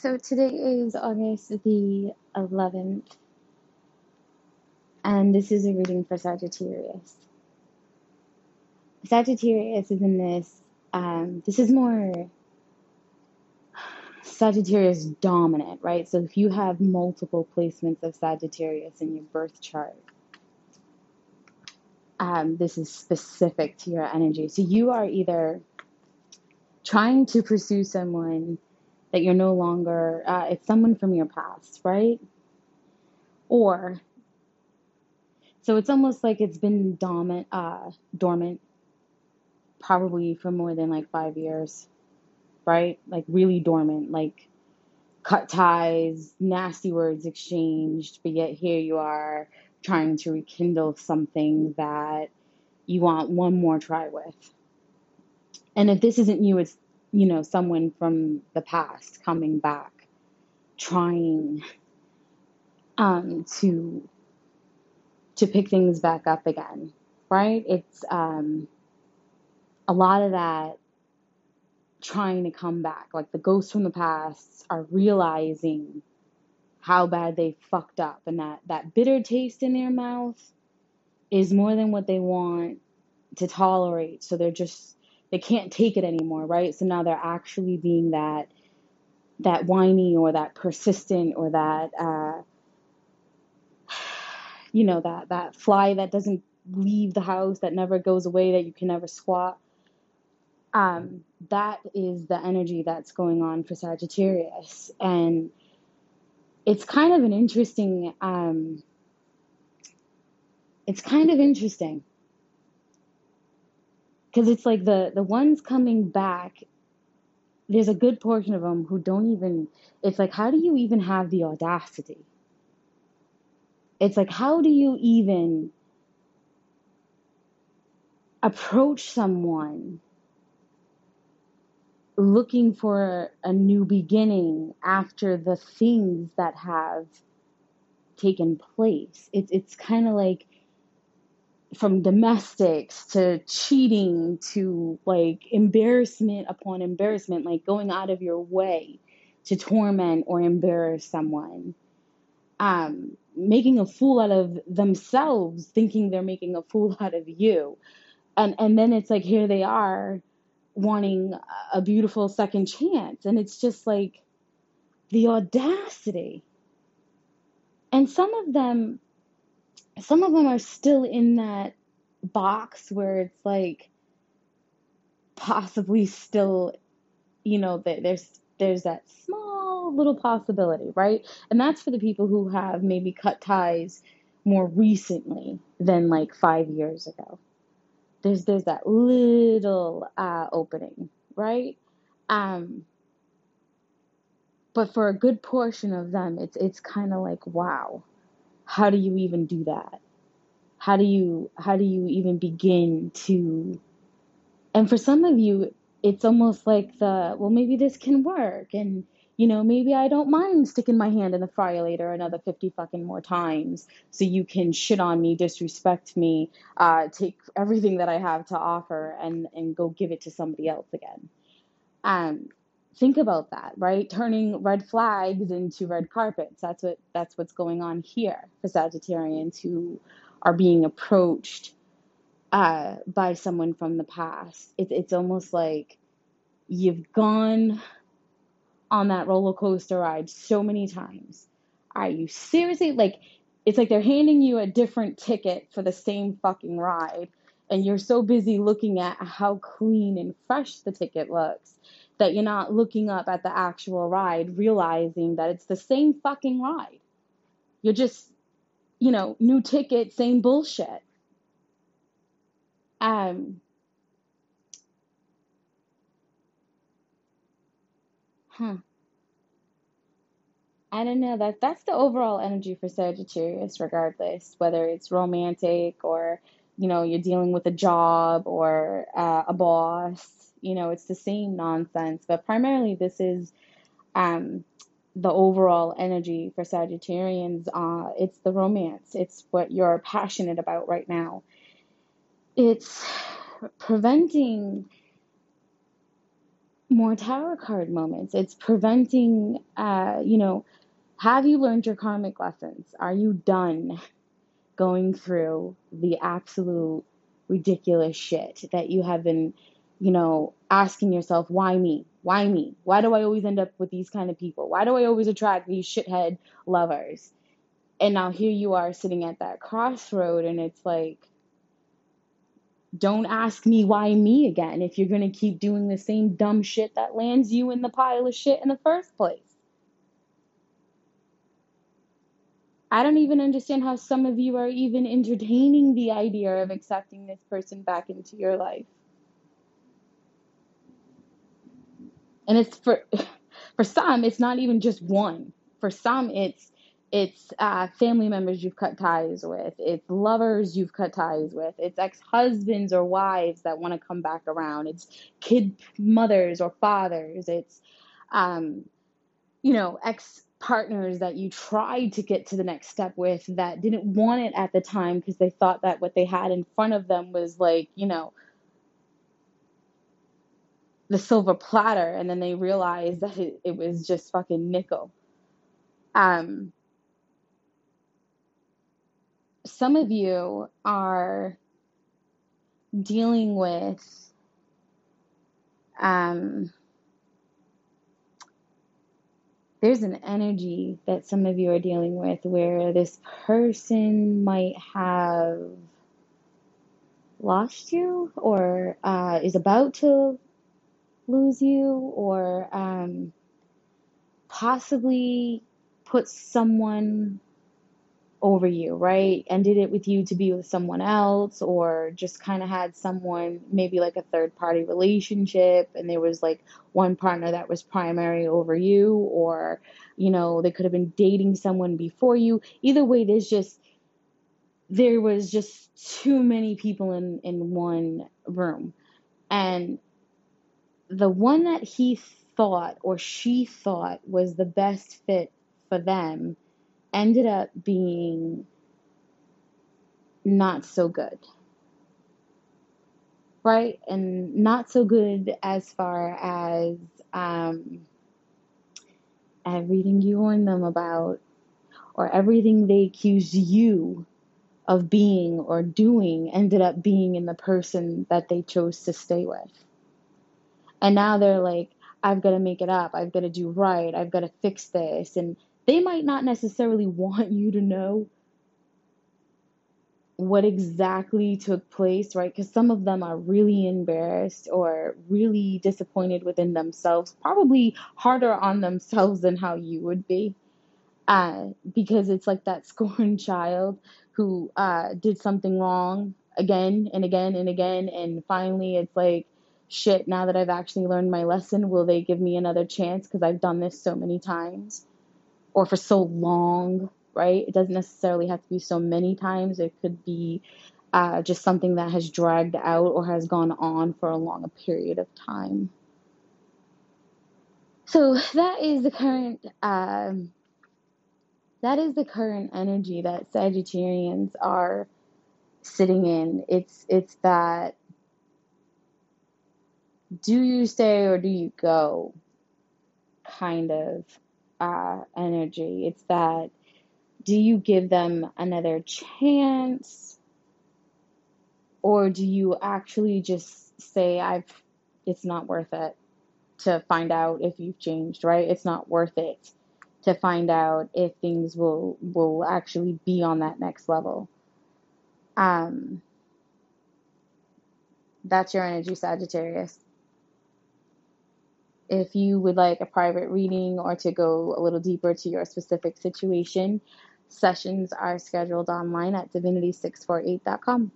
So today is August the 11th, and this is a reading for Sagittarius. Sagittarius is in this, this is more Sagittarius dominant, right? So if you have multiple placements of Sagittarius in your birth chart, this is specific to your energy. So you are either trying to pursue someone that you're no longer, it's someone from your past, right? Or, so it's almost like it's been dormant, probably for more than like 5 years, right? Like really dormant, like cut ties, nasty words exchanged, but yet here you are trying to rekindle something that you want one more try with. And if this isn't you, it's, you know, someone from the past coming back, trying to pick things back up again, right? It's a lot of that trying to come back. Like the ghosts from the past are realizing how bad they fucked up, and that bitter taste in their mouth is more than what they want to tolerate. So they're just, they can't take it anymore, right? So now they're actually being that whiny or that persistent or that, you know, that fly that doesn't leave the house, that never goes away, that you can never squat. That is the energy that's going on for Sagittarius. And it's kind of an interesting, because it's like the ones coming back, there's a good portion of them who don't even, it's like, how do you even have the audacity? It's like, how do you even approach someone looking for a new beginning after the things that have taken place? It's kind of like, from domestics to cheating to like embarrassment upon embarrassment, like going out of your way to torment or embarrass someone, making a fool out of themselves, thinking they're making a fool out of you. And then it's like, here they are wanting a beautiful second chance. And it's just like the audacity. And some of them are still in that box where it's like possibly still, you know, there's that small little possibility, right? And that's for the people who have maybe cut ties more recently than like 5 years ago. There's that little opening, right? But for a good portion of them, it's kind of like, wow. How do you even do that? How do you even begin to? And for some of you, it's almost like well, maybe this can work. And, you know, maybe I don't mind sticking my hand in the fryer later another 50 fucking more times so you can shit on me, disrespect me, take everything that I have to offer and go give it to somebody else again. Think about that, right? Turning red flags into red carpets. That's what's going on here for Sagittarians who are being approached by someone from the past. It's almost like you've gone on that roller coaster ride so many times. Are you seriously? Like, it's like they're handing you a different ticket for the same fucking ride, and you're so busy looking at how clean and fresh the ticket looks that you're not looking up at the actual ride, realizing that it's the same fucking ride. You're just, you know, new ticket, same bullshit. I don't know. That's the overall energy for Sagittarius, regardless, whether it's romantic or, you know, you're dealing with a job or a boss. You know, it's the same nonsense, but primarily this is the overall energy for Sagittarians. It's the romance. It's what you're passionate about right now. It's preventing more tarot card moments. It's preventing, have you learned your karmic lessons? Are you done going through the absolute ridiculous shit that you have been, asking yourself, why me? Why me? Why do I always end up with these kind of people? Why do I always attract these shithead lovers? And now here you are sitting at that crossroad, and it's like, don't ask me why me again if you're going to keep doing the same dumb shit that lands you in the pile of shit in the first place. I don't even understand how some of you are even entertaining the idea of accepting this person back into your life. And it's for some, it's not even just one. For some, it's family members you've cut ties with. It's lovers you've cut ties with. It's ex-husbands or wives that want to come back around. It's kid mothers or fathers. It's, ex-partners that you tried to get to the next step with that didn't want it at the time because they thought that what they had in front of them was like, the silver platter. And then they realized that it was just fucking nickel. Some of you are dealing with there's an energy that some of you are dealing with where this person might have lost you or is about to lose you or possibly put someone over you, right? Ended it with you to be with someone else, or just kind of had someone, maybe like a third party relationship, and there was like one partner that was primary over you, or, they could have been dating someone before you. Either way, there was just too many people in one room. And the one that he thought or she thought was the best fit for them ended up being not so good, right? And not so good as far as everything you warned them about or everything they accused you of being or doing ended up being in the person that they chose to stay with. And now they're like, I've got to make it up. I've got to do right. I've got to fix this. And they might not necessarily want you to know what exactly took place, right? Because some of them are really embarrassed or really disappointed within themselves, probably harder on themselves than how you would be, because it's like that scorned child who did something wrong again and again and again, and finally it's like, shit, now that I've actually learned my lesson, will they give me another chance because I've done this so many times? Or for so long, right? It doesn't necessarily have to be so many times. It could be just something that has dragged out or has gone on for a longer period of time. So that is the current energy that Sagittarians are sitting in. It's that, do you stay or do you go? Kind of. Energy. It's that, do you give them another chance, or do you actually just say, it's not worth it to find out if you've changed, right? It's not worth it to find out if things will actually be on that next level. That's your energy, Sagittarius. If you would like a private reading or to go a little deeper to your specific situation, sessions are scheduled online at divinity648.com.